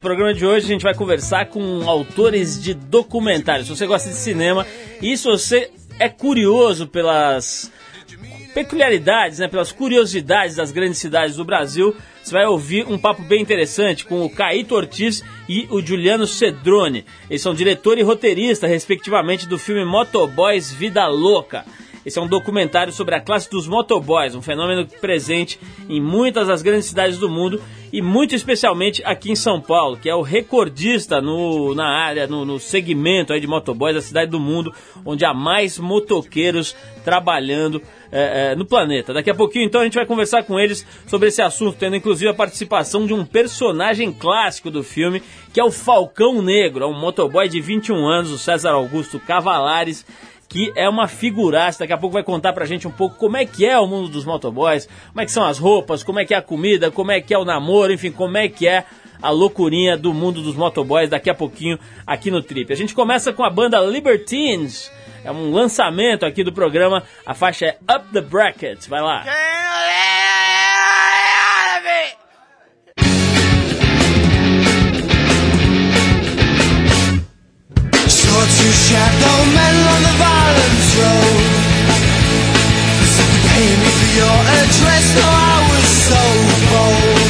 No programa de hoje a gente vai conversar com autores de documentários. Se você gosta de cinema e se você é curioso pelas peculiaridades, né, pelas curiosidades das grandes cidades do Brasil, você vai ouvir um papo bem interessante com o Caíto Ortiz e o Giuliano Cedrone. Eles são diretor e roteirista, respectivamente, do filme Motoboys Vida Loca. Esse é um documentário sobre a classe dos motoboys, um fenômeno presente em muitas das grandes cidades do mundo e muito especialmente aqui em São Paulo, que é o recordista na área, no segmento aí de motoboys, a cidade do mundo onde há mais motoqueiros trabalhando no planeta. Daqui a pouquinho, então, a gente vai conversar com eles sobre esse assunto, tendo inclusive a participação de um personagem clássico do filme, que é o Falcão Negro, um motoboy de 21 anos, o César Augusto Cavalaris, que é uma figuraça. Daqui a pouco vai contar pra gente um pouco como é que é o mundo dos motoboys, como é que são as roupas, como é que é a comida, como é que é o namoro, enfim, como é que é a loucurinha do mundo dos motoboys daqui a pouquinho aqui no Trip. A gente começa com a banda Libertines, é um lançamento aqui do programa, a faixa é Up the Bracket, vai lá. Too sharp, don't meddle on the violence road. So pay me for your address, though I was so bold.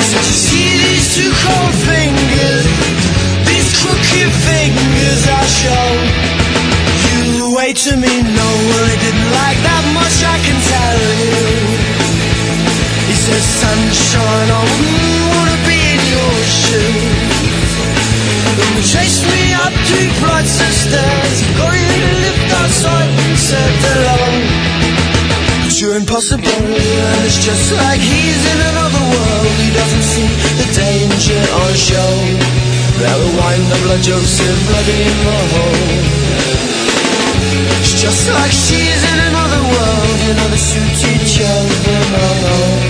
So you see these two cold fingers, these crooked fingers I show. You wait to me, no, I didn't like that much, I can tell you. He says, sunshine, I wouldn't wanna be in your shoes. Chase me up two flights of stairs, got you to lift outside and said alone. But you're impossible, and it's just like he's in another world. He doesn't see the danger on show. That'll wind up like Joseph bloody in the hole. It's just like she's in another world, another suited children on home.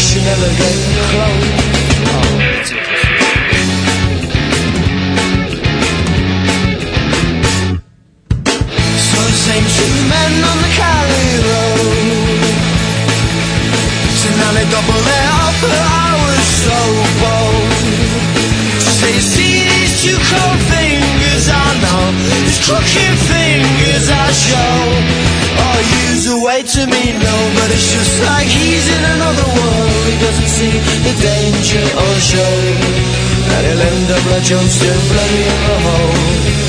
She never gave clothes. Same two men on the Cali road. So now they double their offer, I was so bold. So you see these two cold fingers I know, these crooked fingers I show. Oh, you's a way to me, no, but it's just like he's in another world. He doesn't see the danger on show. Now he'll end up like Joseph bloody in the hole.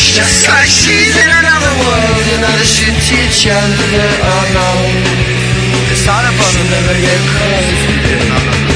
Just like she's in another world, another shit teacher, oh no. It's not a bother, never get close.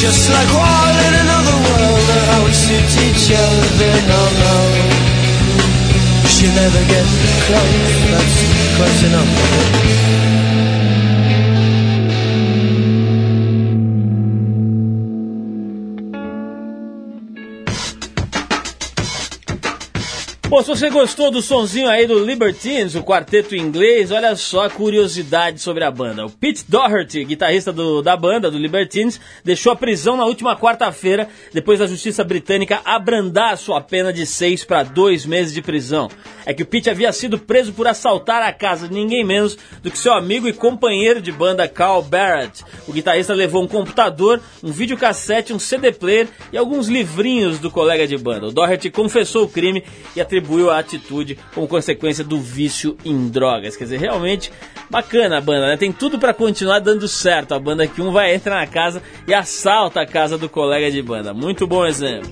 Just like all in another world, the whole city children, oh no. She'll never get close, that's close enough. Bom, se você gostou do sonzinho aí do Libertines, o quarteto inglês, olha só a curiosidade sobre a banda. O Pete Doherty, guitarrista da banda, do Libertines, deixou a prisão na última quarta-feira, depois da justiça britânica abrandar a sua pena de 6 para 2 meses de prisão. É que o Pete havia sido preso por assaltar a casa de ninguém menos do que seu amigo e companheiro de banda, Carl Barat. O guitarrista levou um computador, um videocassete, um CD player e alguns livrinhos do colega de banda. O Doherty confessou o crime e atribuiu a atitude como consequência do vício em drogas. Quer dizer, realmente bacana a banda, né? Tem tudo pra continuar dando certo. A banda que um vai entrar na casa e assalta a casa do colega de banda. Muito bom exemplo.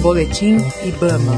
Boletim Ibama.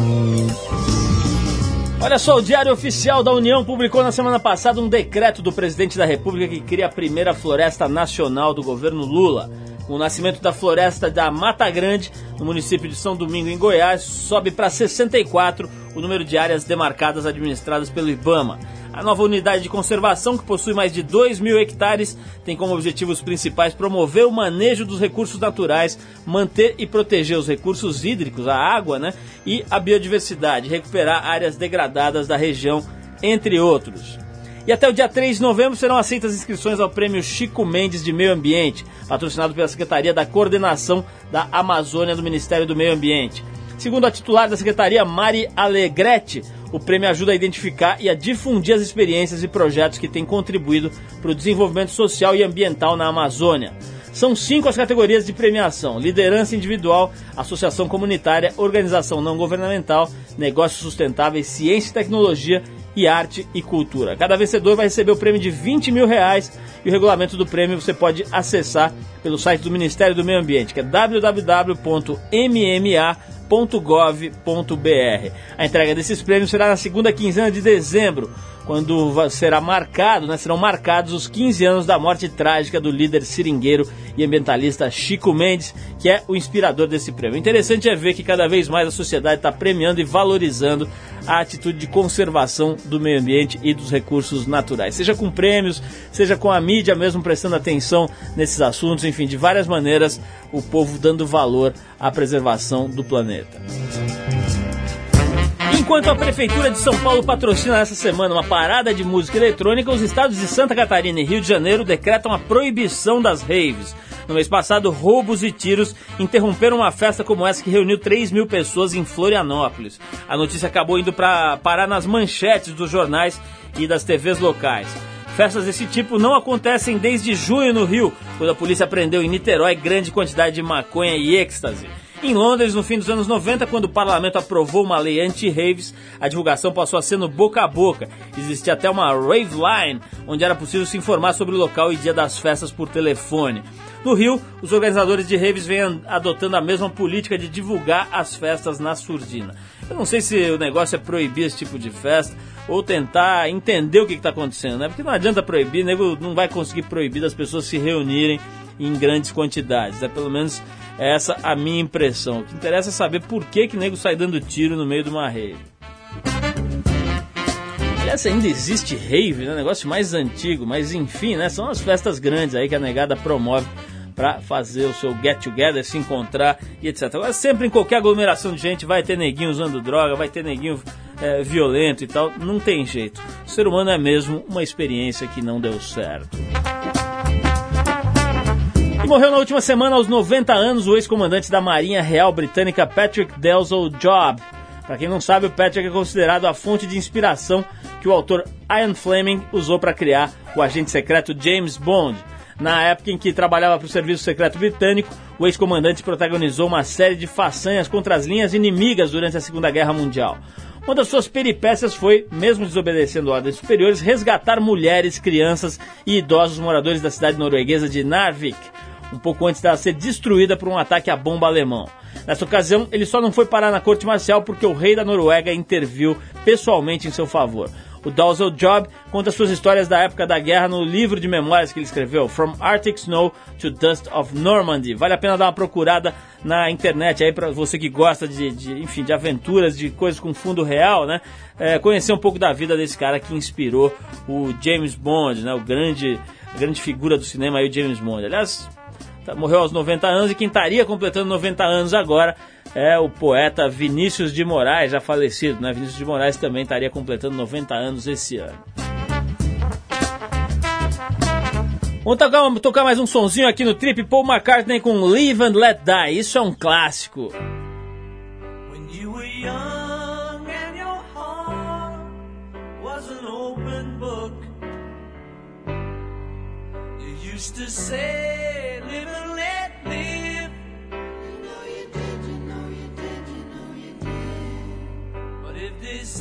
Olha só, o Diário Oficial da União publicou na semana passada um decreto do presidente da República que cria a primeira floresta nacional do governo Lula. Com o nascimento da floresta da Mata Grande, no município de São Domingo, em Goiás, sobe para 64 o número de áreas demarcadas administradas pelo Ibama. A nova unidade de conservação, que possui mais de 2 mil hectares, tem como objetivos principais promover o manejo dos recursos naturais, manter e proteger os recursos hídricos, a água, né, e a biodiversidade, recuperar áreas degradadas da região, entre outros. E até o dia 3 de novembro serão aceitas inscrições ao Prêmio Chico Mendes de Meio Ambiente, patrocinado pela Secretaria da Coordenação da Amazônia do Ministério do Meio Ambiente. Segundo a titular da Secretaria, Mari Alegretti, o prêmio ajuda a identificar e a difundir as experiências e projetos que têm contribuído para o desenvolvimento social e ambiental na Amazônia. São 5 as categorias de premiação: liderança individual, associação comunitária, organização não governamental, negócios sustentáveis, ciência e tecnologia e arte e cultura. Cada vencedor vai receber o prêmio de R$20 mil e o regulamento do prêmio você pode acessar pelo site do Ministério do Meio Ambiente, que é www.mma.gov.br. A entrega desses prêmios será na segunda quinzena de dezembro, quando serão marcados os 15 anos da morte trágica do líder seringueiro e ambientalista Chico Mendes, que é o inspirador desse prêmio. O interessante é ver que cada vez mais a sociedade está premiando e valorizando a atitude de conservação do meio ambiente e dos recursos naturais, seja com prêmios, seja com a mídia mesmo prestando atenção nesses assuntos, enfim, de várias maneiras, o povo dando valor à preservação do planeta. Enquanto a Prefeitura de São Paulo patrocina nessa semana uma parada de música eletrônica, os estados de Santa Catarina e Rio de Janeiro decretam a proibição das raves. No mês passado, roubos e tiros interromperam uma festa como essa que reuniu 3 mil pessoas em Florianópolis. A notícia acabou indo para parar nas manchetes dos jornais e das TVs locais. Festas desse tipo não acontecem desde junho no Rio, quando a polícia prendeu em Niterói grande quantidade de maconha e êxtase. Em Londres, no fim dos anos 90, quando o parlamento aprovou uma lei anti-raves, a divulgação passou a ser no boca a boca. Existia até uma rave line, onde era possível se informar sobre o local e dia das festas por telefone. No Rio, os organizadores de raves vêm adotando a mesma política de divulgar as festas na surdina. Eu não sei se o negócio é proibir esse tipo de festa ou tentar entender o que está acontecendo, né? Porque não adianta proibir, o nego não vai conseguir proibir das pessoas se reunirem em grandes quantidades, né? Pelo menos essa a minha impressão. O que interessa é saber por que nego sai dando tiro no meio de uma rave. Aliás, ainda existe rave, né? Negócio mais antigo, mas enfim, né? São as festas grandes aí que a negada promove pra fazer o seu get-together, se encontrar e etc. Agora, sempre em qualquer aglomeração de gente vai ter neguinho usando droga, vai ter neguinho violento e tal. Não tem jeito. O ser humano é mesmo uma experiência que não deu certo. E morreu na última semana, aos 90 anos, o ex-comandante da Marinha Real Britânica Patrick Delzel Job. Para quem não sabe, o Patrick é considerado a fonte de inspiração que o autor Ian Fleming usou para criar o agente secreto James Bond. Na época em que trabalhava para o Serviço Secreto Britânico, o ex-comandante protagonizou uma série de façanhas contra as linhas inimigas durante a Segunda Guerra Mundial. Uma das suas peripécias foi, mesmo desobedecendo ordens superiores, resgatar mulheres, crianças e idosos moradores da cidade norueguesa de Narvik, um pouco antes dela ser destruída por um ataque à bomba alemão. Nessa ocasião, ele só não foi parar na corte marcial porque o rei da Noruega interviu pessoalmente em seu favor. O Delzel Job conta suas histórias da época da guerra no livro de memórias que ele escreveu, From Arctic Snow to Dust of Normandy. Vale a pena dar uma procurada na internet aí para você que gosta de aventuras, de coisas com fundo real, né? Conhecer um pouco da vida desse cara que inspirou o James Bond, né? A grande figura do cinema aí, o James Bond. Aliás, morreu aos 90 anos e quem estaria completando 90 anos agora é o poeta Vinícius de Moraes, já falecido, né? Vinícius de Moraes também estaria completando 90 anos esse ano. Vamos tocar mais um sonzinho aqui no Trip, Paul McCartney com Live and Let Die. Isso é um clássico. When you were young and your heart was an open book, you used to say live and let live. You know you did, you know you did, you know you did. But if this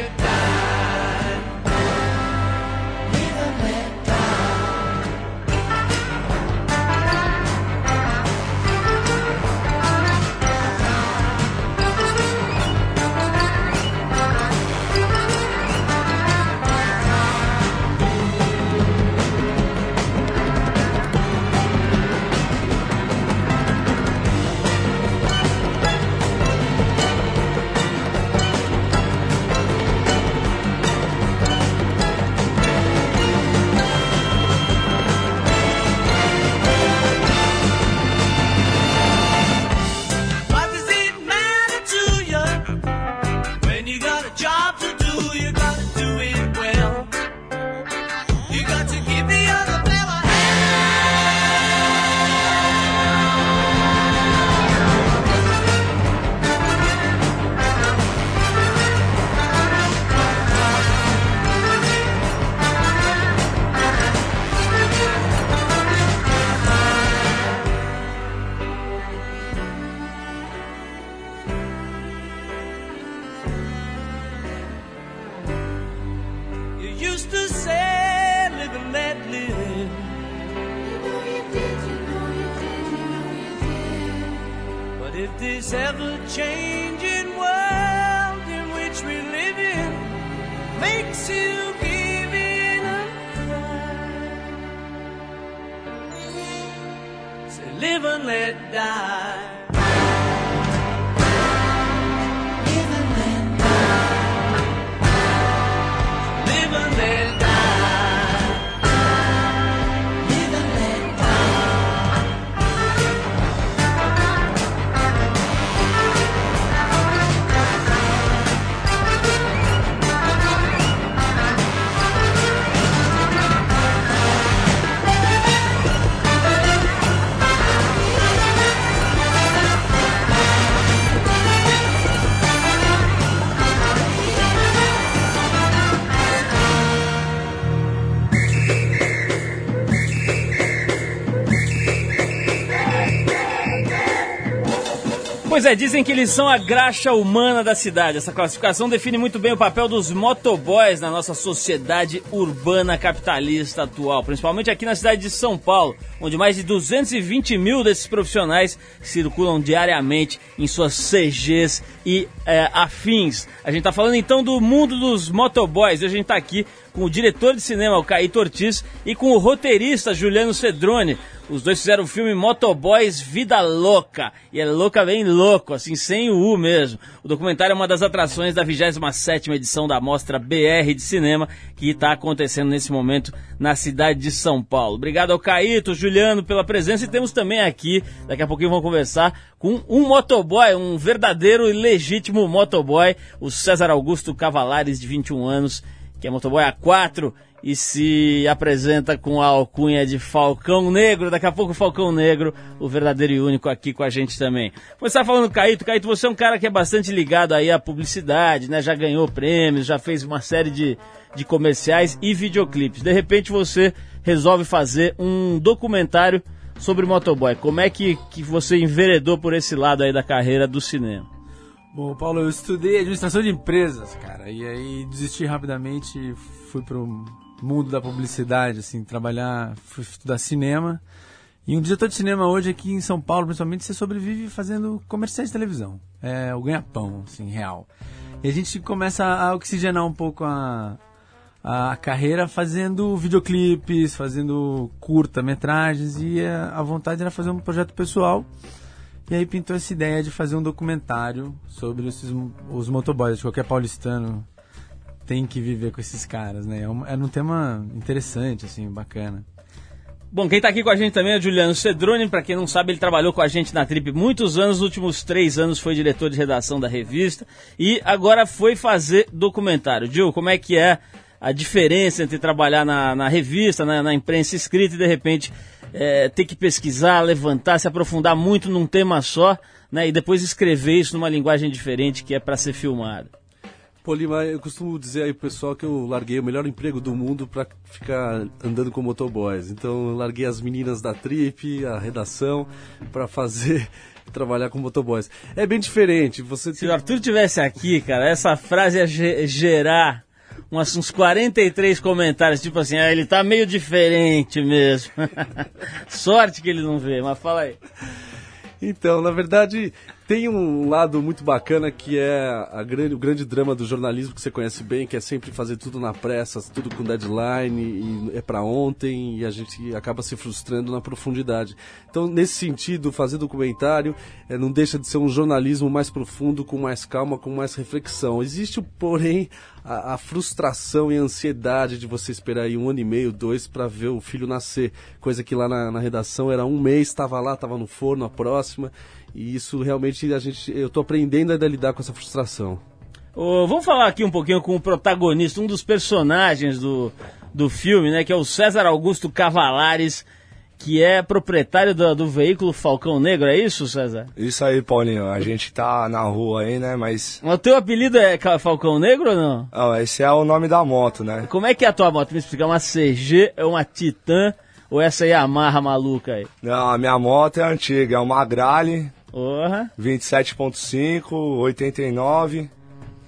this ever-changing world in which we live in makes you give in a cry. So live and let die. Pois é, dizem que eles são a graxa humana da cidade. Essa classificação define muito bem o papel dos motoboys na nossa sociedade urbana capitalista atual, principalmente aqui na cidade de São Paulo, onde mais de 220 mil desses profissionais circulam diariamente em suas CGs e afins. A gente está falando então do mundo dos motoboys. Hoje a gente está aqui com o diretor de cinema, o Caíto Ortiz, e com o roteirista, Giuliano Cedrone. Os dois fizeram o filme Motoboys Vida Loca, e é louca bem louco, assim, sem o U mesmo. O documentário é uma das atrações da 27ª edição da Mostra BR de Cinema, que está acontecendo nesse momento na cidade de São Paulo. Obrigado ao Caíto, Giuliano, pela presença, e temos também aqui, daqui a pouquinho vamos conversar com um motoboy, um verdadeiro e legítimo motoboy, o César Augusto Cavalaris, de 21 anos, que é motoboy A4 e se apresenta com a alcunha de Falcão Negro. Daqui a pouco o Falcão Negro, o verdadeiro e único, aqui com a gente também. Você tá falando, Caíto. Caíto, você é um cara que é bastante ligado aí à publicidade, né? Já ganhou prêmios, já fez uma série de comerciais e videoclipes. De repente você resolve fazer um documentário sobre motoboy. Como é que você enveredou por esse lado aí da carreira do cinema? Bom, Paulo, eu estudei administração de empresas, cara, e aí desisti rapidamente e fui pro mundo da publicidade, assim, trabalhar, fui estudar cinema. E um diretor de cinema hoje aqui em São Paulo, principalmente, você sobrevive fazendo comerciais de televisão. É o ganha-pão, assim, real. E a gente começa a oxigenar um pouco a carreira fazendo videoclipes, fazendo curta-metragens, e a vontade era fazer um projeto pessoal. E aí pintou essa ideia de fazer um documentário sobre os motoboys. Qualquer paulistano tem que viver com esses caras, né? É um tema interessante, assim, bacana. Bom, quem tá aqui com a gente também é o Giuliano Cedrone. Pra quem não sabe, ele trabalhou com a gente na Trip muitos anos. Nos últimos 3 anos foi diretor de redação da revista. E agora foi fazer documentário. Gil, como é que é a diferença entre trabalhar na revista, na imprensa escrita e, de repente, ter que pesquisar, levantar, se aprofundar muito num tema só, né, e depois escrever isso numa linguagem diferente que é para ser filmado? Pô, Lima, eu costumo dizer aí pro pessoal que eu larguei o melhor emprego do mundo para ficar andando com motoboys. Então eu larguei as meninas da Trip, a redação, para fazer... trabalhar com motoboys. É bem diferente. Se o Arthur estivesse aqui, cara, essa frase ia gerar uns 43 comentários, tipo assim, ele tá meio diferente mesmo. Sorte que ele não vê, mas fala aí. Então, na verdade, tem um lado muito bacana que é o grande drama do jornalismo que você conhece bem, que é sempre fazer tudo na pressa, tudo com deadline, e é pra ontem, e a gente acaba se frustrando na profundidade. Então, nesse sentido, fazer documentário não deixa de ser um jornalismo mais profundo, com mais calma, com mais reflexão. Existe, porém, a frustração e a ansiedade de você esperar aí 1 ano e meio, 2 para ver o filho nascer, coisa que lá na redação era 1 mês, estava lá, estava no forno, a próxima, e isso realmente eu estou aprendendo a lidar com essa frustração. Vamos falar aqui um pouquinho com o protagonista, um dos personagens do filme, né, que é o César Augusto Cavalaris, que é proprietário do veículo Falcão Negro, é isso, César? Isso aí, Paulinho, a gente tá na rua aí, né, mas o teu apelido é Falcão Negro ou não? Não, esse é o nome da moto, né? Como é que é a tua moto? Me explica, uma CG, é uma Titan, ou essa aí é a marra maluca aí? Não, a minha moto é antiga, é uma Grale, 27.5, 89...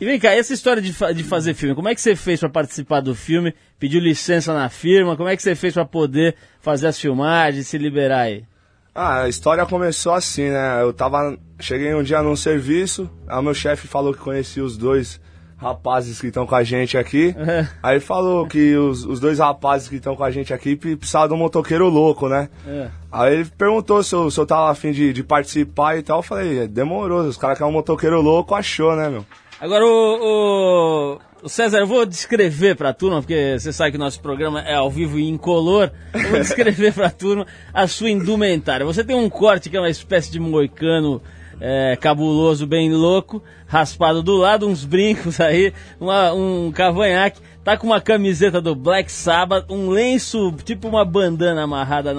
E vem cá, essa história de fazer filme, como é que você fez para participar do filme? Pediu licença na firma? Como é que você fez para poder fazer as filmagens, se liberar aí? Ah, a história começou assim, né? Eu tava... Cheguei um dia num serviço, aí o meu chefe falou que conhecia os dois rapazes que estão com a gente aqui. Uhum. Aí falou que os dois rapazes que estão com a gente aqui precisavam de um motoqueiro louco, né? Uhum. Aí ele perguntou se eu tava afim de participar e tal. Eu falei, demorou, os caras querem um motoqueiro louco, achou, né, meu? Agora o César, eu vou descrever pra turma, porque você sabe que o nosso programa é ao vivo e incolor. Eu vou descrever pra turma a sua indumentária. Você tem um corte que é uma espécie de moicano cabuloso, bem louco, raspado do lado, uns brincos aí, um cavanhaque. Tá com uma camiseta do Black Sabbath, um lenço, tipo uma bandana amarrada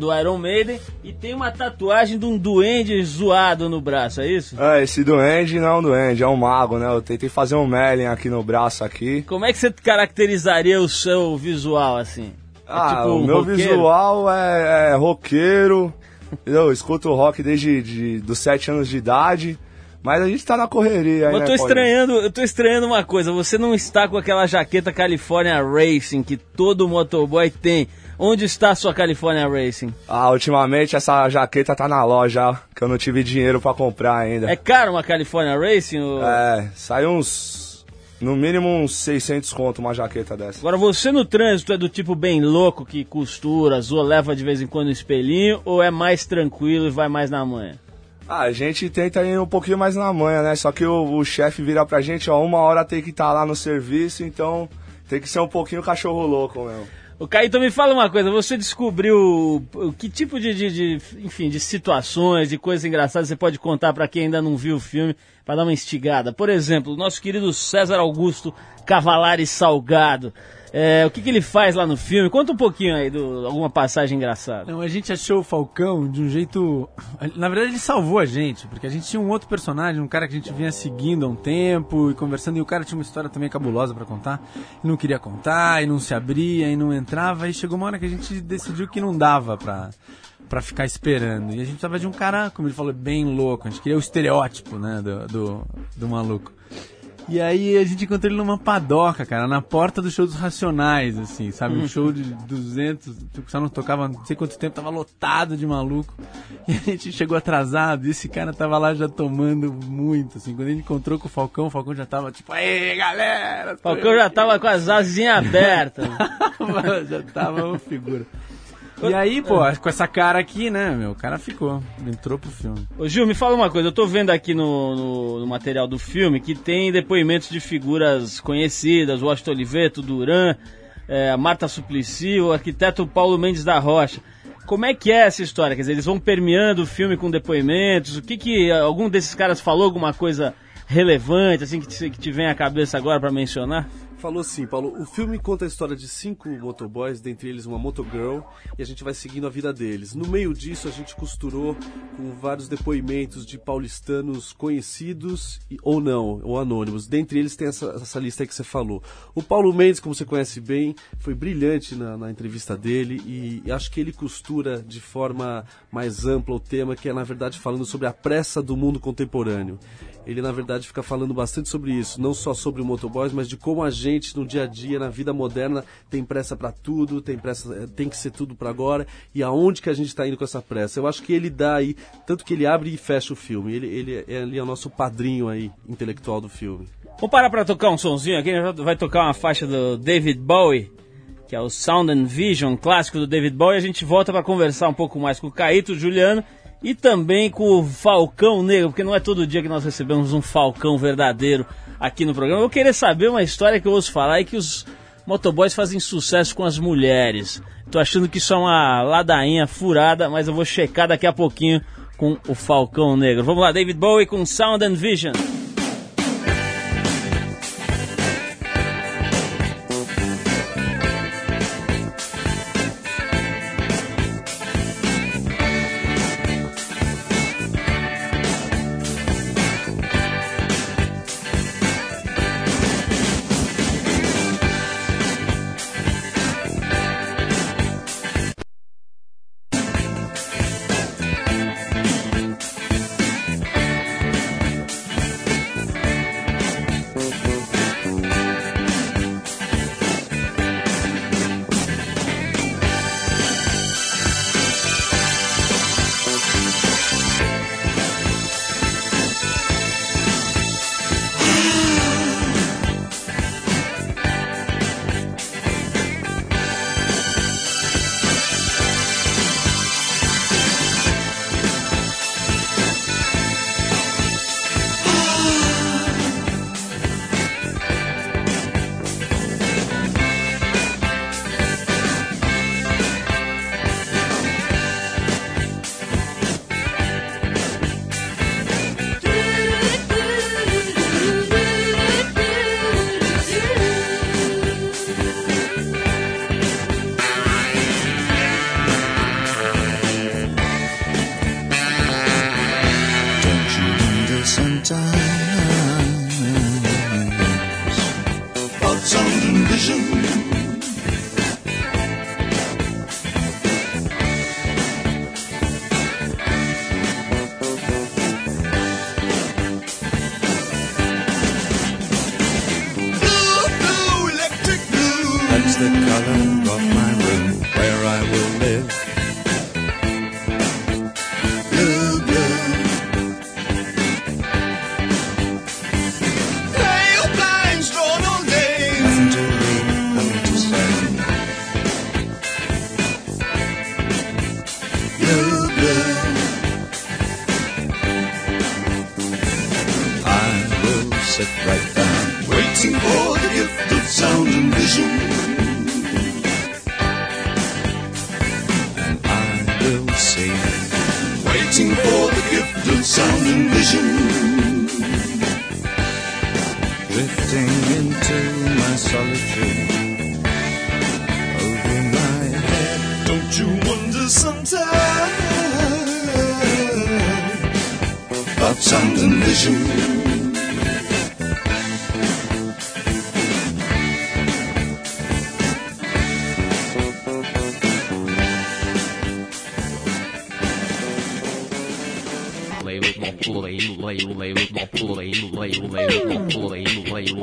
do Iron Maiden, e tem uma tatuagem de um duende zoado no braço, é isso? É, esse duende não é um duende, é um mago, né? Eu tentei fazer um Merlin aqui no braço aqui. Como é que você caracterizaria o seu visual, assim? Meu roqueiro? Visual é roqueiro, eu escuto rock desde dos 7 anos de idade. Mas a gente tá na correria aí, né, eu tô estranhando uma coisa. Você não está com aquela jaqueta California Racing que todo motoboy tem. Onde está a sua California Racing? Ah, ultimamente essa jaqueta tá na loja, que eu não tive dinheiro pra comprar ainda. É caro uma California Racing? Ou... É, saiu no mínimo uns 600 conto uma jaqueta dessa. Agora, você no trânsito é do tipo bem louco que costura, zoa, leva de vez em quando um espelhinho, ou é mais tranquilo e vai mais na manha? A gente tenta ir um pouquinho mais na manha, né? Só que o chefe vira pra gente, ó, 1 hora tem que estar lá no serviço, então tem que ser um pouquinho cachorro louco mesmo. O Caíto, me fala uma coisa, você descobriu que tipo de situações, de coisas engraçadas você pode contar pra quem ainda não viu o filme, pra dar uma instigada? Por exemplo, o nosso querido César Augusto Cavalaris Salgado. O que ele faz lá no filme? Conta um pouquinho aí de alguma passagem engraçada. Não, a gente achou o Falcão de um jeito... Na verdade, ele salvou a gente, porque a gente tinha um outro personagem, um cara que a gente vinha seguindo há um tempo e conversando, e o cara tinha uma história também cabulosa pra contar, e não queria contar, e não se abria, e não entrava, e chegou uma hora que a gente decidiu que não dava pra ficar esperando. E a gente precisava de um cara, como ele falou, bem louco, a gente queria o estereótipo, né, do maluco. E aí a gente encontrou ele numa padoca, cara, na porta do show dos Racionais, assim, sabe? Um show de 200, o pessoal não tocava não sei quanto tempo, tava lotado de maluco. E a gente chegou atrasado, e esse cara tava lá já tomando muito, assim. Quando a gente encontrou com o Falcão já tava tipo, aí, galera! O Falcão já tava com as asinhas abertas. Já tava uma figura. E aí, pô, com essa cara aqui, né, meu, o cara ficou, entrou pro filme. Ô Gil, me fala uma coisa, eu tô vendo aqui no material do filme que tem depoimentos de figuras conhecidas, Washington Oliveto, Duran, Marta Suplicy, o arquiteto Paulo Mendes da Rocha. Como é que é essa história? Quer dizer, eles vão permeando o filme com depoimentos, o que algum desses caras falou, alguma coisa relevante, assim, que te vem à cabeça agora pra mencionar? Falou sim, Paulo. O filme conta a história de 5 motoboys, dentre eles uma motogirl, e a gente vai seguindo a vida deles. No meio disso, a gente costurou com vários depoimentos de paulistanos conhecidos, ou não, ou anônimos. Dentre eles tem essa lista aí que você falou. O Paulo Mendes, como você conhece bem, foi brilhante na entrevista dele, e acho que ele costura de forma mais ampla o tema, que é, na verdade, falando sobre a pressa do mundo contemporâneo. Ele, na verdade, fica falando bastante sobre isso, não só sobre o motoboys, mas de como a gente, no dia a dia, na vida moderna, tem pressa pra tudo, tem que ser tudo pra agora, e aonde que a gente tá indo com essa pressa. Eu acho que ele dá aí, tanto que ele abre e fecha o filme, ele é o nosso padrinho aí, intelectual do filme. Vamos parar pra tocar um sonzinho aqui, né? Vai tocar uma faixa do David Bowie, que é o Sound and Vision, clássico do David Bowie, a gente volta pra conversar um pouco mais com o Caíto, o Giuliano, e também com o Falcão Negro, porque não é todo dia que nós recebemos um Falcão verdadeiro aqui no programa. Eu queria saber uma história que eu ouço falar, é que os motoboys fazem sucesso com as mulheres. Tô achando que isso é uma ladainha furada, mas eu vou checar daqui a pouquinho com o Falcão Negro. Vamos lá, David Bowie com Sound and Vision.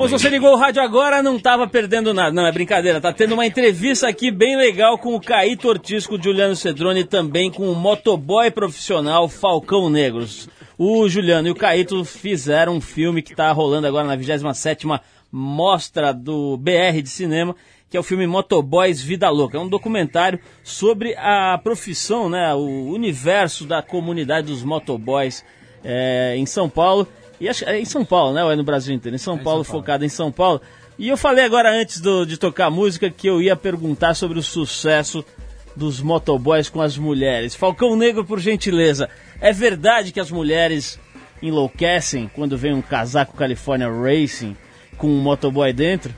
Você ligou o rádio agora, não tava perdendo nada. Não, é brincadeira, tá tendo uma entrevista aqui bem legal com o Caíto Ortiz, com o Giuliano Cedrone e também com o motoboy profissional Falcão Negro. O Giuliano e o Caíto fizeram um filme que tá rolando agora na 27ª Mostra do BR de Cinema, que é o filme Motoboys Vida Loca. É um documentário sobre a profissão, né, o universo da comunidade dos motoboys em São Paulo. E acho, é em São Paulo, né? Ou é no Brasil inteiro? Em São Paulo, focado em São Paulo. E eu falei agora, antes de tocar a música, que eu ia perguntar sobre o sucesso dos motoboys com as mulheres. Falcão Negro, por gentileza, é verdade que as mulheres enlouquecem quando vem um casaco California Racing com um motoboy dentro?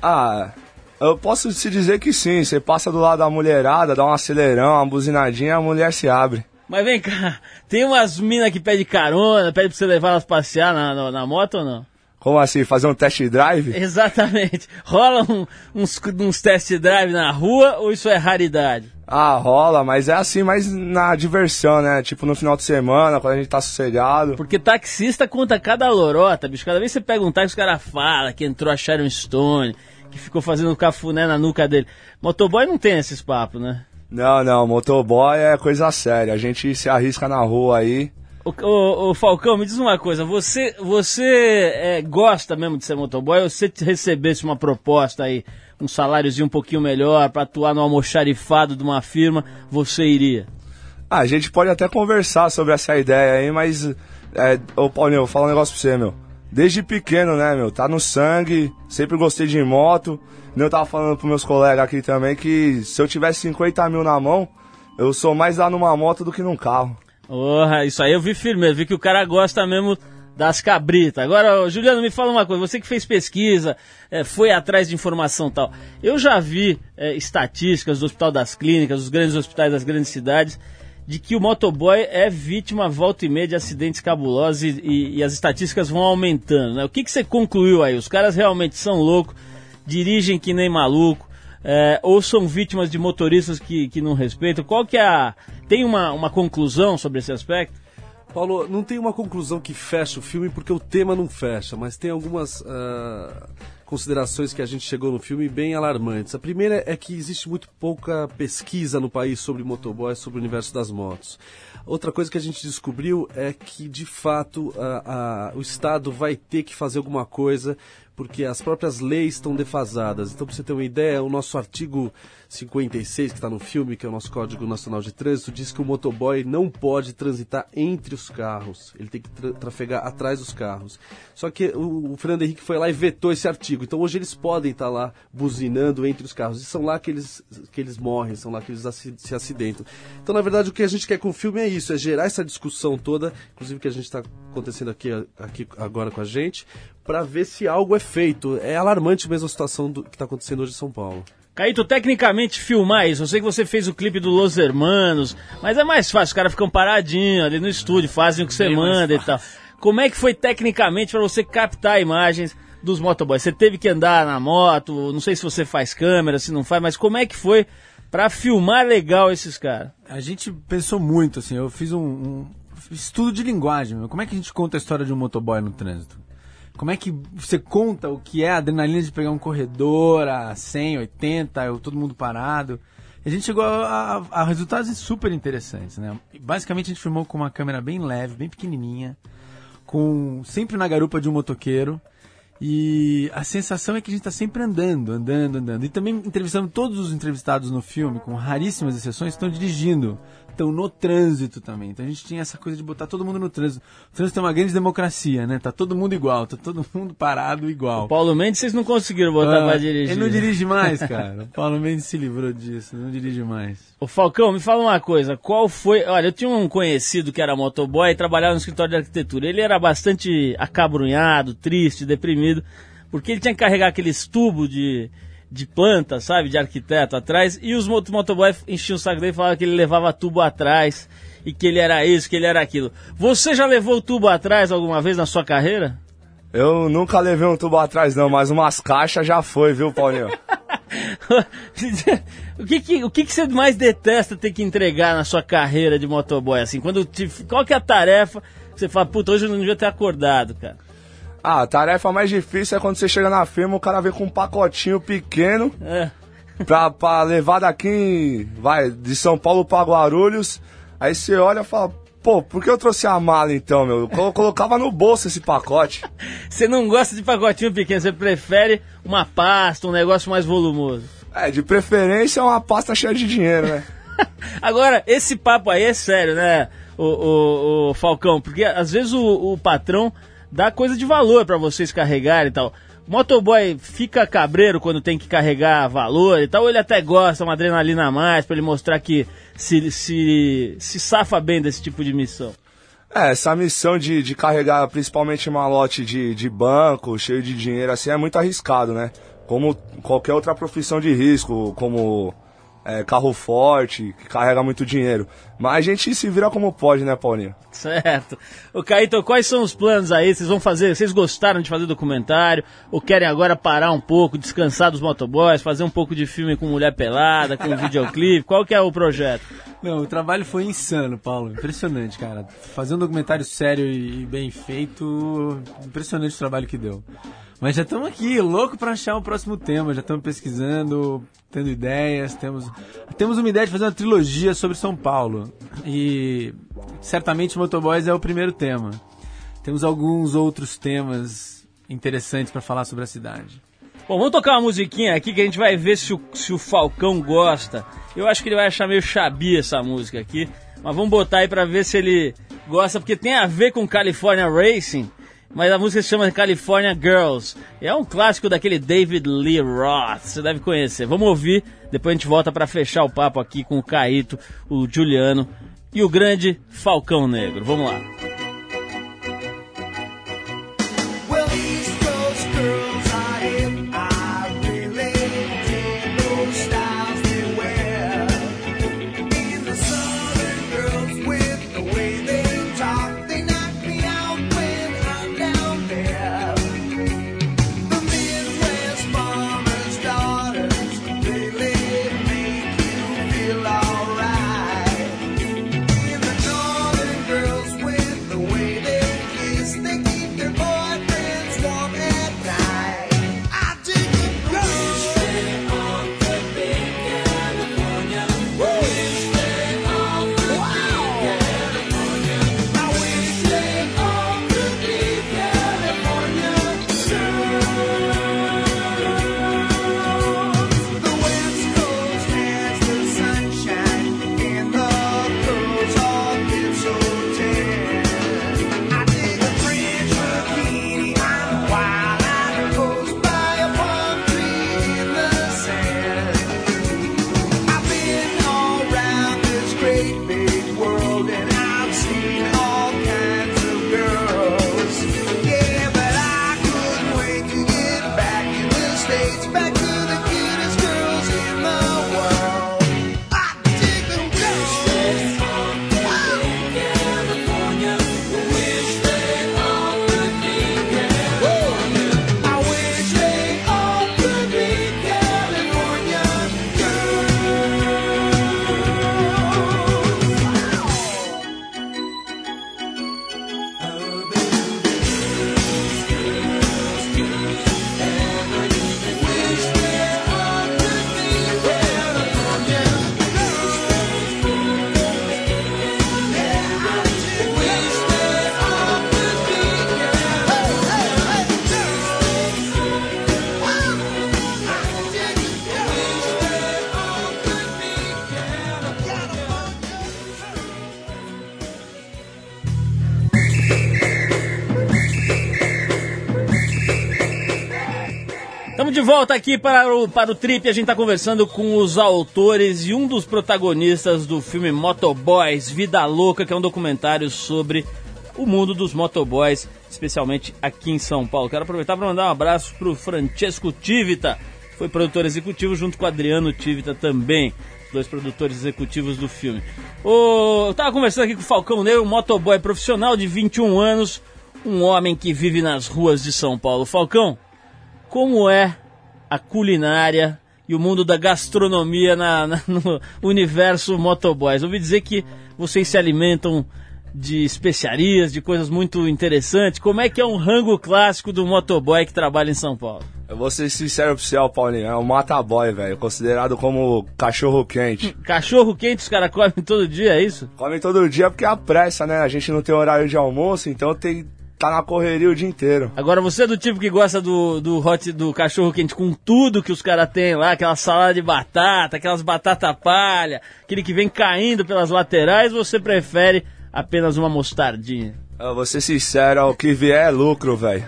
Ah, eu posso te dizer que sim. Você passa do lado da mulherada, dá um acelerão, uma buzinadinha, a mulher se abre. Mas vem cá, tem umas minas que pedem carona, pedem pra você levar elas passear na moto ou não? Como assim, fazer um test drive? Exatamente. Rola uns test drive na rua ou isso é raridade? Ah, rola, mas é assim, mas na diversão, né? Tipo no final de semana, quando a gente tá sossegado. Porque taxista conta cada lorota, bicho. Cada vez que você pega um táxi, os caras falam que entrou a Sharon Stone, que ficou fazendo cafuné na nuca dele. Motoboy não tem esses papos, né? Não, motoboy é coisa séria, a gente se arrisca na rua aí. Ô Falcão, me diz uma coisa, você gosta mesmo de ser motoboy ou se recebesse uma proposta aí, um saláriozinho um pouquinho melhor pra atuar no almoxarifado de uma firma, você iria? Ah, a gente pode até conversar sobre essa ideia aí, mas, ô Paulinho, vou falar um negócio pra você, meu. Desde pequeno, né, meu, tá no sangue, sempre gostei de moto. Eu tava falando pros meus colegas aqui também que se eu tivesse 50 mil na mão, eu sou mais lá numa moto do que num carro. Porra, isso aí eu vi firme, vi que o cara gosta mesmo das cabritas. Agora, Giuliano, me fala uma coisa, você que fez pesquisa, foi atrás de informação e tal. Eu já vi estatísticas do Hospital das Clínicas, dos grandes hospitais das grandes cidades, de que o motoboy é vítima volta e meia de acidentes cabulosos e as estatísticas vão aumentando, né? O que você concluiu aí? Os caras realmente são loucos, dirigem que nem maluco, ou são vítimas de motoristas que não respeitam? Qual que é a... Tem uma conclusão sobre esse aspecto? Paulo, não tem uma conclusão que fecha o filme, porque o tema não fecha, mas tem algumas considerações que a gente chegou no filme bem alarmantes. A primeira é que existe muito pouca pesquisa no país sobre motoboys, sobre o universo das motos. Outra coisa que a gente descobriu é que, de fato, o Estado vai ter que fazer alguma coisa, porque as próprias leis estão defasadas. Então, para você ter uma ideia, o nosso artigo 56, que está no filme, que é o nosso Código Nacional de Trânsito, diz que o motoboy não pode transitar entre os carros. Ele tem que trafegar atrás dos carros. Só que o Fernando Henrique foi lá e vetou esse artigo. Então, hoje eles podem estar lá buzinando entre os carros. E são lá que eles morrem, são lá que eles se acidentam. Então, na verdade, o que a gente quer com o filme é isso, é gerar essa discussão toda, inclusive que a gente está acontecendo aqui agora com a gente, para ver se algo é feito. É alarmante mesmo a situação que está acontecendo hoje em São Paulo. Caíto, tecnicamente filmar isso, eu sei que você fez o clipe do Los Hermanos, mas é mais fácil, os caras ficam paradinhos ali no estúdio, fazem o que você manda e tal. Como é que foi tecnicamente para você captar imagens dos motoboys? Você teve que andar na moto, não sei se você faz câmera, se não faz, mas como é que foi pra filmar legal esses caras? A gente pensou muito, assim, eu fiz um estudo de linguagem. Como é que a gente conta a história de um motoboy no trânsito? Como é que você conta o que é a adrenalina de pegar um corredor a 100, 80, todo mundo parado? A gente chegou a resultados super interessantes, né? Basicamente a gente filmou com uma câmera bem leve, bem pequenininha, com sempre na garupa de um motoqueiro, e a sensação é que a gente está sempre andando. E também entrevistamos todos os entrevistados no filme, com raríssimas exceções, estão dirigindo, estão no trânsito também. Então a gente tinha essa coisa de botar todo mundo no trânsito. O trânsito é uma grande democracia, né? Tá todo mundo igual, tá todo mundo parado igual. O Paulo Mendes vocês não conseguiram botar pra dirigir. Ele não dirige mais, cara. O Paulo Mendes se livrou disso, não dirige mais. Ô Falcão, me fala uma coisa, qual foi... Olha, eu tinha um conhecido que era motoboy e trabalhava no escritório de arquitetura. Ele era bastante acabrunhado, triste, deprimido, porque ele tinha que carregar aqueles tubos de planta, sabe, de arquiteto atrás, e os motoboys enchiam o saco dele e falavam que ele levava tubo atrás e que ele era isso, que ele era aquilo. Você já levou o tubo atrás alguma vez na sua carreira? Eu nunca levei um tubo atrás não, mas umas caixas já foi, viu, Paulinho? O que você mais detesta ter que entregar na sua carreira de motoboy, assim, qual que é a tarefa que você fala, puta, hoje eu não devia ter acordado, cara? Ah, a tarefa mais difícil é quando você chega na firma, o cara vem com um pacotinho pequeno pra levar de São Paulo pra Guarulhos. Aí você olha e fala, pô, por que eu trouxe a mala então, meu? Eu colocava no bolso esse pacote. Você não gosta de pacotinho pequeno, você prefere uma pasta, um negócio mais volumoso. É, de preferência uma pasta cheia de dinheiro, né? Agora, esse papo aí é sério, né, o Falcão? Porque às vezes o patrão... dá coisa de valor pra vocês carregarem e tal. Motoboy fica cabreiro quando tem que carregar valor e tal, ou ele até gosta, uma adrenalina a mais, pra ele mostrar que se safa bem desse tipo de missão? É, essa missão de carregar principalmente malote de banco, cheio de dinheiro, assim, é muito arriscado, né? Como qualquer outra profissão de risco, como carro forte, que carrega muito dinheiro. Mas a gente se vira como pode, né, Paulinho? Certo. Ô, Caíto, quais são os planos aí? Vocês vão fazer, vocês gostaram de fazer documentário? Ou querem agora parar um pouco, descansar dos motoboys, fazer um pouco de filme com mulher pelada, com videoclipe? Qual que é o projeto? Não, o trabalho foi insano, Paulo. Impressionante, cara. Fazer um documentário sério e bem feito, impressionante o trabalho que deu. Mas já estamos aqui, louco para achar o próximo tema, já estamos pesquisando, tendo ideias, temos uma ideia de fazer uma trilogia sobre São Paulo. E certamente Motoboys é o primeiro tema. Temos alguns outros temas interessantes para falar sobre a cidade. Bom, vamos tocar uma musiquinha aqui que a gente vai ver se o Falcão gosta. Eu acho que ele vai achar meio xabi essa música aqui, mas vamos botar aí para ver se ele gosta, porque tem a ver com California Racing. Mas a música se chama California Girls. É um clássico daquele David Lee Roth, você deve conhecer. Vamos ouvir, depois a gente volta para fechar o papo aqui com o Caíto, o Giuliano e o grande Falcão Negro. Vamos lá. Girls with Estamos de volta aqui para o Trip. A gente está conversando com os autores e um dos protagonistas do filme Motoboys Vida Loca, que é um documentário sobre o mundo dos motoboys, especialmente aqui em São Paulo. Quero aproveitar para mandar um abraço para o Francesco Tivita, que foi produtor executivo junto com o Adriano Tivita também, dois produtores executivos do filme. Eu estava conversando aqui com o Falcão Negro, um motoboy profissional de 21 anos, um homem que vive nas ruas de São Paulo. Falcão, como é a culinária e o mundo da gastronomia no universo motoboys? Ouvi dizer que vocês se alimentam de especiarias, de coisas muito interessantes. Como é que é um rango clássico do motoboy que trabalha em São Paulo? Eu vou ser sincero oficial, Paulinho, é um mataboy, velho, considerado como cachorro quente. Cachorro quente os caras comem todo dia, é isso? Comem todo dia porque é a pressa, né? A gente não tem horário de almoço, então tem... Tá na correria o dia inteiro. Agora, você é do tipo que gosta do cachorro quente com tudo que os caras têm lá, aquela salada de batata, aquelas batata palha, aquele que vem caindo pelas laterais, ou você prefere apenas uma mostardinha? Eu vou ser sincero, o que vier é lucro, velho.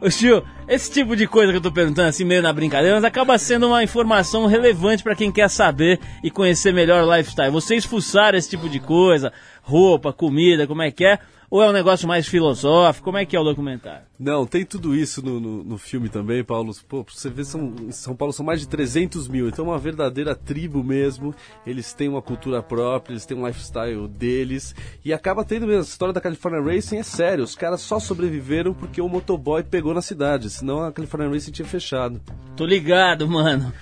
Ô, tio, esse tipo de coisa que eu tô perguntando assim, meio na brincadeira, mas acaba sendo uma informação relevante pra quem quer saber e conhecer melhor o lifestyle. Vocês fuçaram esse tipo de coisa, roupa, comida, como é que é? Ou é um negócio mais filosófico? Como é que é o documentário? Não, tem tudo isso no filme também, Paulo. Pô, você vê, em São Paulo são mais de 300 mil, então é uma verdadeira tribo mesmo. Eles têm uma cultura própria, eles têm um lifestyle deles. E acaba tendo mesmo, a história da California Racing é sério. Os caras só sobreviveram porque o motoboy pegou na cidade, senão a California Racing tinha fechado. Tô ligado, mano.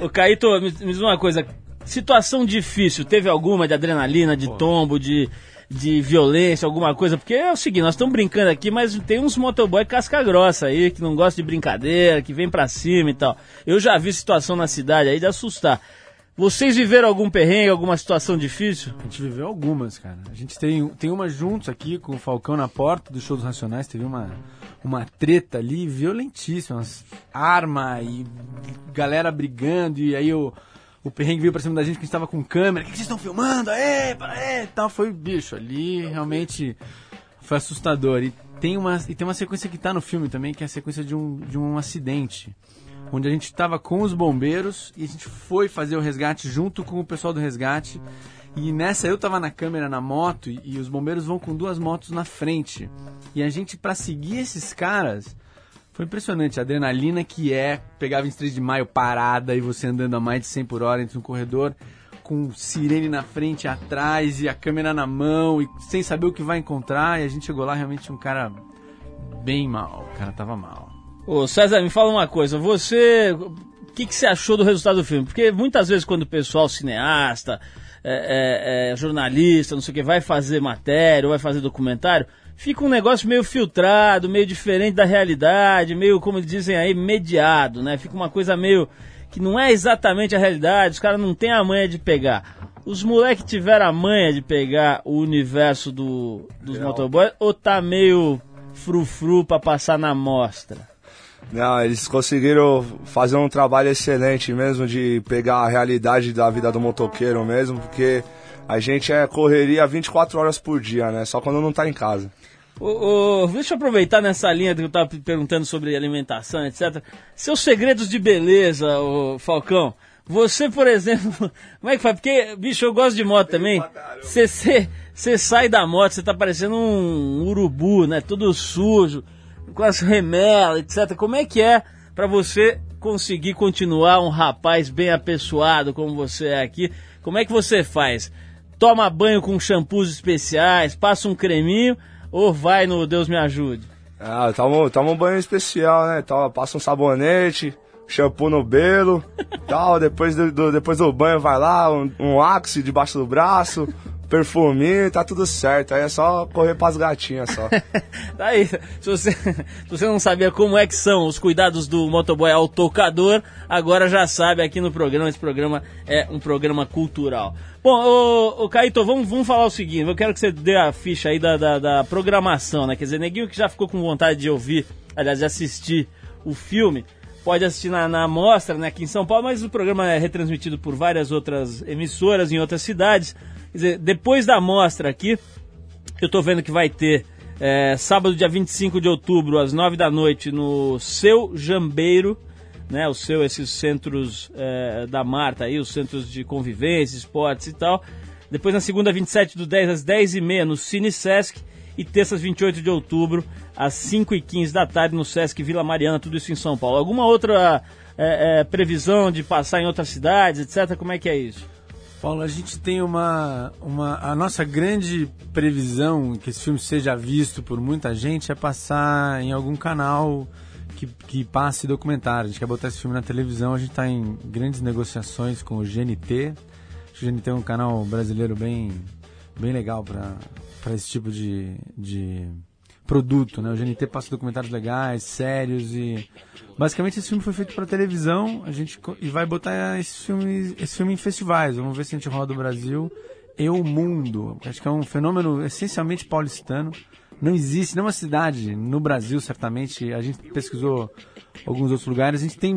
Ô, Caíto, me diz uma coisa. Situação difícil, teve alguma de adrenalina, de tombo, de violência, alguma coisa? Porque é o seguinte, nós estamos brincando aqui, mas tem uns motoboy casca grossa aí, que não gosta de brincadeira, que vem pra cima e tal. Eu já vi situação na cidade aí de assustar. Vocês viveram algum perrengue, alguma situação difícil? A gente viveu algumas, cara. A gente tem uma juntos aqui com o Falcão na porta do show dos Racionais, teve uma treta ali violentíssima, arma e galera brigando, e aí o perrengue veio pra cima da gente, que a gente tava com câmera. O que vocês estão filmando? Aê, aê, tal. Foi o bicho ali, realmente foi assustador. E tem uma sequência que tá no filme também, que é a sequência de um acidente, onde a gente tava com os bombeiros e a gente foi fazer o resgate junto com o pessoal do resgate. E nessa eu tava na câmera, na moto, e os bombeiros vão com duas motos na frente. E a gente, pra seguir esses caras... Foi impressionante, a adrenalina que é pegar 23 de maio parada e você andando a mais de 100 por hora entre um corredor, com sirene na frente, atrás e a câmera na mão, e sem saber o que vai encontrar. E a gente chegou lá realmente um cara bem mal, o cara tava mal. Ô César, me fala uma coisa, você... O que você achou do resultado do filme? Porque muitas vezes quando o pessoal cineasta, jornalista, não sei o que, vai fazer matéria ou vai fazer documentário... Fica um negócio meio filtrado, meio diferente da realidade, meio, como dizem aí, mediado, né? Fica uma coisa meio que não é exatamente a realidade, os caras não têm a manha de pegar. Os moleques tiveram a manha de pegar o universo dos motoboys, ou tá meio frufru pra passar na mostra? Não, eles conseguiram fazer um trabalho excelente mesmo de pegar a realidade da vida do motoqueiro mesmo, porque... A gente é correria 24 horas por dia, né? Só quando não tá em casa. Deixa eu aproveitar nessa linha que eu tava perguntando sobre alimentação, etc. Seus segredos de beleza, ô Falcão. Você, por exemplo... Como é que faz? Porque, bicho, eu gosto de moto também. Você sai da moto, você tá parecendo um urubu, né? Todo sujo, com as remelas, etc. Como é que é pra você conseguir continuar um rapaz bem apessoado como você é aqui? Como é que você faz? Toma banho com shampoos especiais, passa um creminho ou vai no Deus me ajude? Ah, toma um banho especial, né? Passa um sabonete, shampoo no belo, tal. Depois do banho vai lá, um Axe debaixo do braço, perfuminho, tá tudo certo. Aí é só correr pras gatinhas só. Tá aí. Se você não sabia como é que são os cuidados do motoboy ao tocador, agora já sabe aqui no programa. Esse programa é um programa cultural. Bom, ô Caíto, vamos falar o seguinte. Eu quero que você dê a ficha aí da programação, né? Quer dizer, neguinho que já ficou com vontade de ouvir, aliás, de assistir o filme, pode assistir na Mostra, né, aqui em São Paulo, mas o programa é retransmitido por várias outras emissoras em outras cidades. Quer dizer, depois da Mostra aqui, eu tô vendo que vai ter Sábado, dia 25 de outubro, às 9 da noite, no Seu Jambeiro, né? O Seu, esses centros da Marta, aí, os centros de convivência, esportes e tal. Depois, na segunda, 27 do 10, às 10h30, no Cine Sesc. E terças, 28 de outubro, às 5h15 da tarde, no Sesc Vila Mariana, tudo isso em São Paulo. Alguma outra previsão de passar em outras cidades, etc? Como é que é isso? Paulo, a gente tem a nossa grande previsão, que esse filme seja visto por muita gente, é passar em algum canal que passe documentário. A gente quer botar esse filme na televisão, a gente está em grandes negociações com o GNT. Acho que o GNT é um canal brasileiro bem legal para esse tipo de produto, né? O GNT passa documentários legais, sérios e... Basicamente esse filme foi feito para televisão, e vai botar esse filme em festivais. Vamos ver se a gente roda o Brasil e o mundo. Acho que é um fenômeno essencialmente paulistano. Não existe nenhuma cidade no Brasil, certamente. A gente pesquisou alguns outros lugares. A gente tem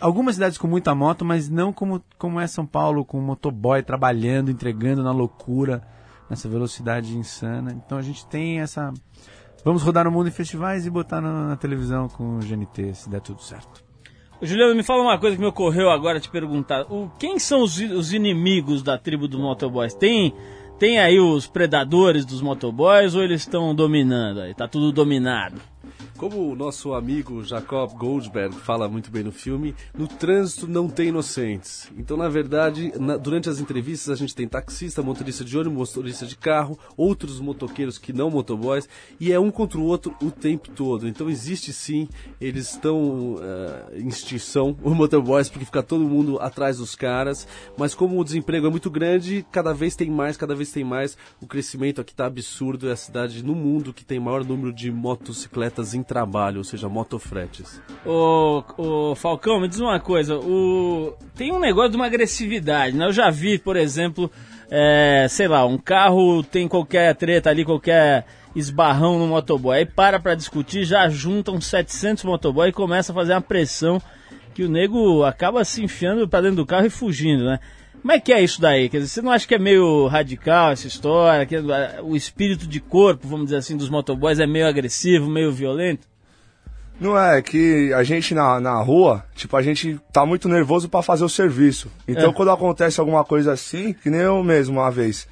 algumas cidades com muita moto, mas não como é São Paulo, com o motoboy trabalhando, entregando na loucura, nessa velocidade insana. Então a gente tem essa... Vamos rodar o mundo em festivais e botar na televisão com o GNT, se der tudo certo. Juliano, me fala uma coisa que me ocorreu agora te perguntar. Quem são os inimigos da tribo dos motoboys? Tem aí os predadores dos motoboys ou eles estão dominando aí? Tá tudo dominado? Como o nosso amigo Jacob Goldberg fala muito bem no filme, no trânsito não tem inocentes. Então, na verdade, durante as entrevistas a gente tem taxista, motorista de ônibus, motorista de carro, outros motoqueiros que não motoboys, e é um contra o outro o tempo todo. Então, existe sim, eles estão em extinção, os motoboys, porque fica todo mundo atrás dos caras, mas como o desemprego é muito grande, cada vez tem mais, o crescimento aqui está absurdo, é a cidade no mundo que tem maior número de motocicletas em trabalho, ou seja, motofretes. Ô Falcão, me diz uma coisa, tem um negócio de uma agressividade, né? Eu já vi, por exemplo, um carro tem qualquer treta ali, qualquer esbarrão no motoboy, aí pra discutir, já juntam 700 motoboy e começa a fazer uma pressão que o nego acaba se enfiando pra dentro do carro e fugindo, né? Como é que é isso daí? Quer dizer, você não acha que é meio radical essa história? Que o espírito de corpo, vamos dizer assim, dos motoboys é meio agressivo, meio violento? Não é que a gente na rua, tipo, a gente tá muito nervoso pra fazer o serviço. Então quando acontece alguma coisa assim, que nem eu mesmo uma vez.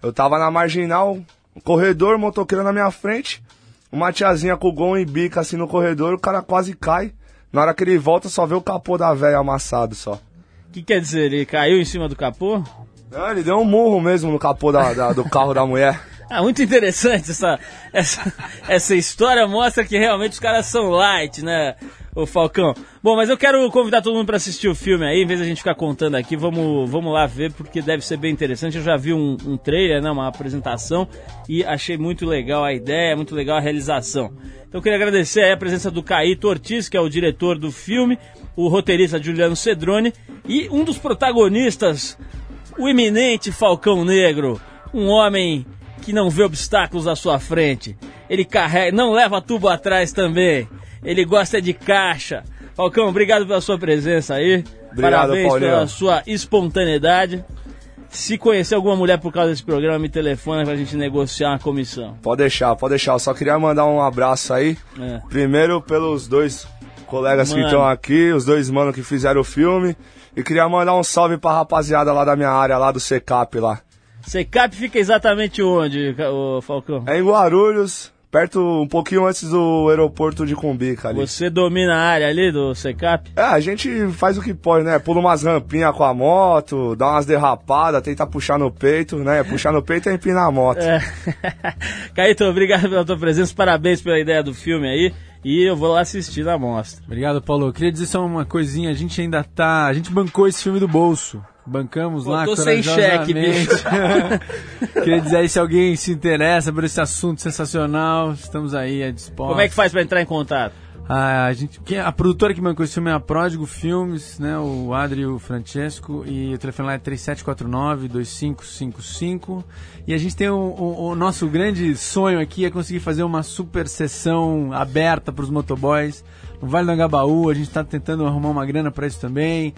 Eu tava na marginal, corredor, motoqueiro na minha frente, uma tiazinha com o gom e bica assim no corredor, o cara quase cai. Na hora que ele volta só vê o capô da velha amassado só. O que quer dizer? Ele caiu em cima do capô? Não, ele deu um murro mesmo no capô do carro da mulher. Ah, muito interessante. Essa história mostra que realmente os caras são light, né, o Falcão? Bom, mas eu quero convidar todo mundo para assistir o filme aí, em vez de a gente ficar contando aqui, vamos lá ver, porque deve ser bem interessante. Eu já vi um trailer, né, uma apresentação, e achei muito legal a ideia, muito legal a realização. Então eu queria agradecer aí a presença do Caíto Ortiz, que é o diretor do filme, o roteirista Giuliano Cedrone e um dos protagonistas, o iminente Falcão Negro, um homem que não vê obstáculos à sua frente. Ele carrega, não leva tubo atrás também. Ele gosta de caixa. Falcão, obrigado pela sua presença aí. Obrigado, parabéns, Paulinho, pela sua espontaneidade. Se conhecer alguma mulher por causa desse programa, me telefona pra gente negociar uma comissão. Pode deixar. Eu só queria mandar um abraço aí. Primeiro pelos dois colegas que estão aqui, os dois manos que fizeram o filme. E queria mandar um salve pra rapaziada lá da minha área, lá do Secap lá. Secap fica exatamente onde, Falcão? É em Guarulhos, perto, um pouquinho antes do aeroporto de Cumbica ali. Você domina a área ali do Secap? É, a gente faz o que pode, né? Pula umas rampinhas com a moto, dá umas derrapadas, tenta puxar no peito, né? Puxar no peito é empinar a moto. Caíto, obrigado pela tua presença, parabéns pela ideia do filme aí. E eu vou lá assistir na mostra. Obrigado, Paulo. Eu queria dizer só uma coisinha, a gente ainda tá... A gente bancou esse filme do bolso. Bancamos lá. Tô sem cheque, bicho. Queria dizer aí, se alguém se interessa por esse assunto sensacional, estamos aí, é disposto. Como é que faz pra entrar em contato? A produtora que bancou esse filme é a Pródigo Filmes, né? O Adri e o Francesco. E o telefone lá é 3749-2555. E a gente tem o nosso grande sonho aqui é conseguir fazer uma super sessão aberta para os motoboys no Vale do Angabaú. A gente está tentando arrumar uma grana para isso também.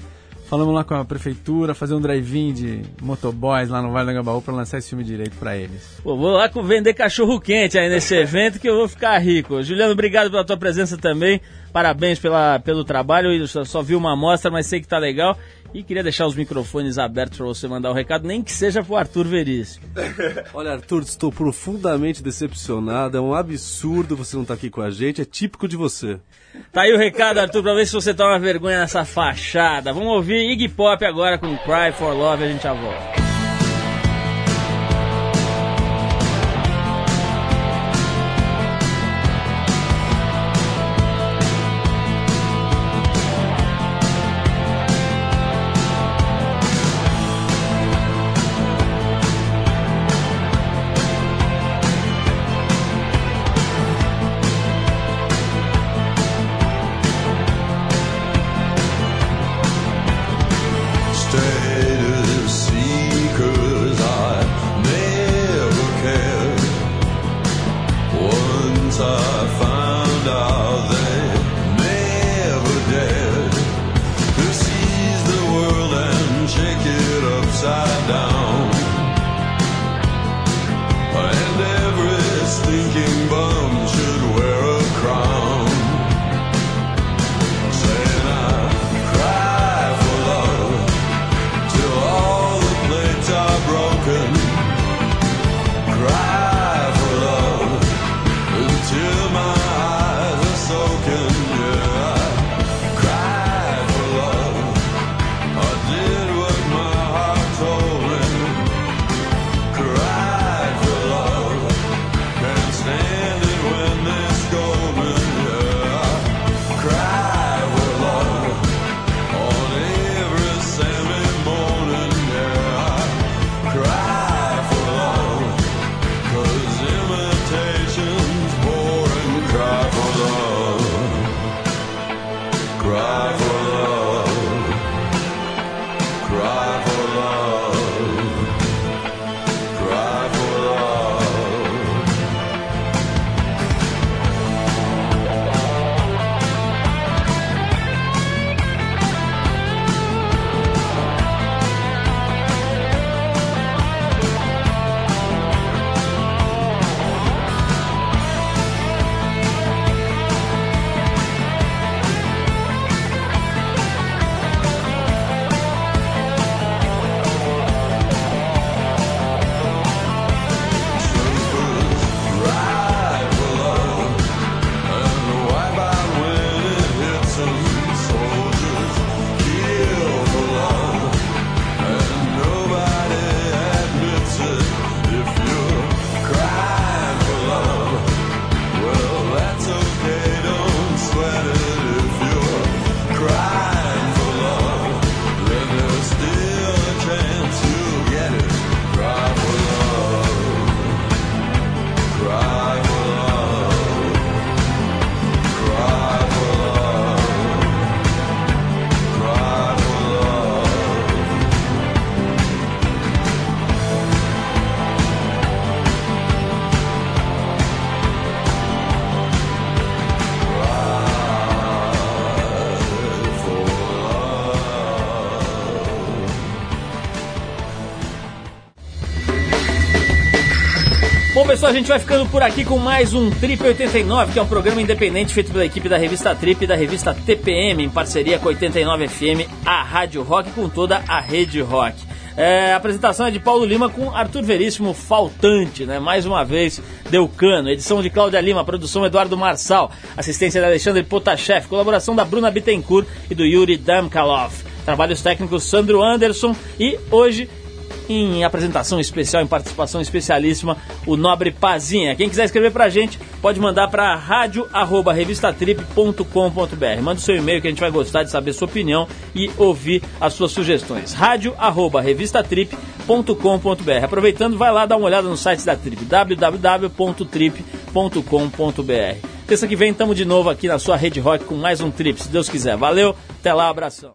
Falamos lá com a prefeitura, fazer um drive-in de motoboys lá no Vale do Angabaú pra lançar esse filme direito pra eles. Pô, vou lá vender cachorro quente aí nesse evento que eu vou ficar rico. Giuliano, obrigado pela tua presença também. Parabéns pelo trabalho. Eu só vi uma amostra, mas sei que tá legal. E queria deixar os microfones abertos para você mandar o recado, nem que seja pro Arthur Veríssimo. Olha, Arthur, estou profundamente decepcionado. É um absurdo você não estar aqui com a gente. É típico de você. Tá aí o recado, Arthur, para ver se você toma vergonha nessa fachada. Vamos ouvir Iggy Pop agora com Cry for Love e a gente já volta. Pessoal, a gente vai ficando por aqui com mais um Trip 89, que é um programa independente feito pela equipe da revista Trip e da revista TPM, em parceria com 89 FM, a Rádio Rock, com toda a Rede Rock. A apresentação é de Paulo Lima com Arthur Veríssimo faltante, né? Mais uma vez, deu cano. Edição de Cláudia Lima, produção Eduardo Marçal, assistência de Alexandre Potashev, colaboração da Bruna Bittencourt e do Yuri Damkalov. Trabalhos técnicos Sandro Anderson e hoje, em apresentação especial, em participação especialíssima, o Nobre Pazinha. Quem quiser escrever pra gente, pode mandar pra radio@revistatrip.com.br. Manda o seu e-mail que a gente vai gostar de saber sua opinião e ouvir as suas sugestões. radio@revistatrip.com.br. Aproveitando, vai lá dar uma olhada no site da Trip, www.trip.com.br. Terça que vem, tamo de novo aqui na sua Rede Rock com mais um Trip, se Deus quiser. Valeu, até lá, abração.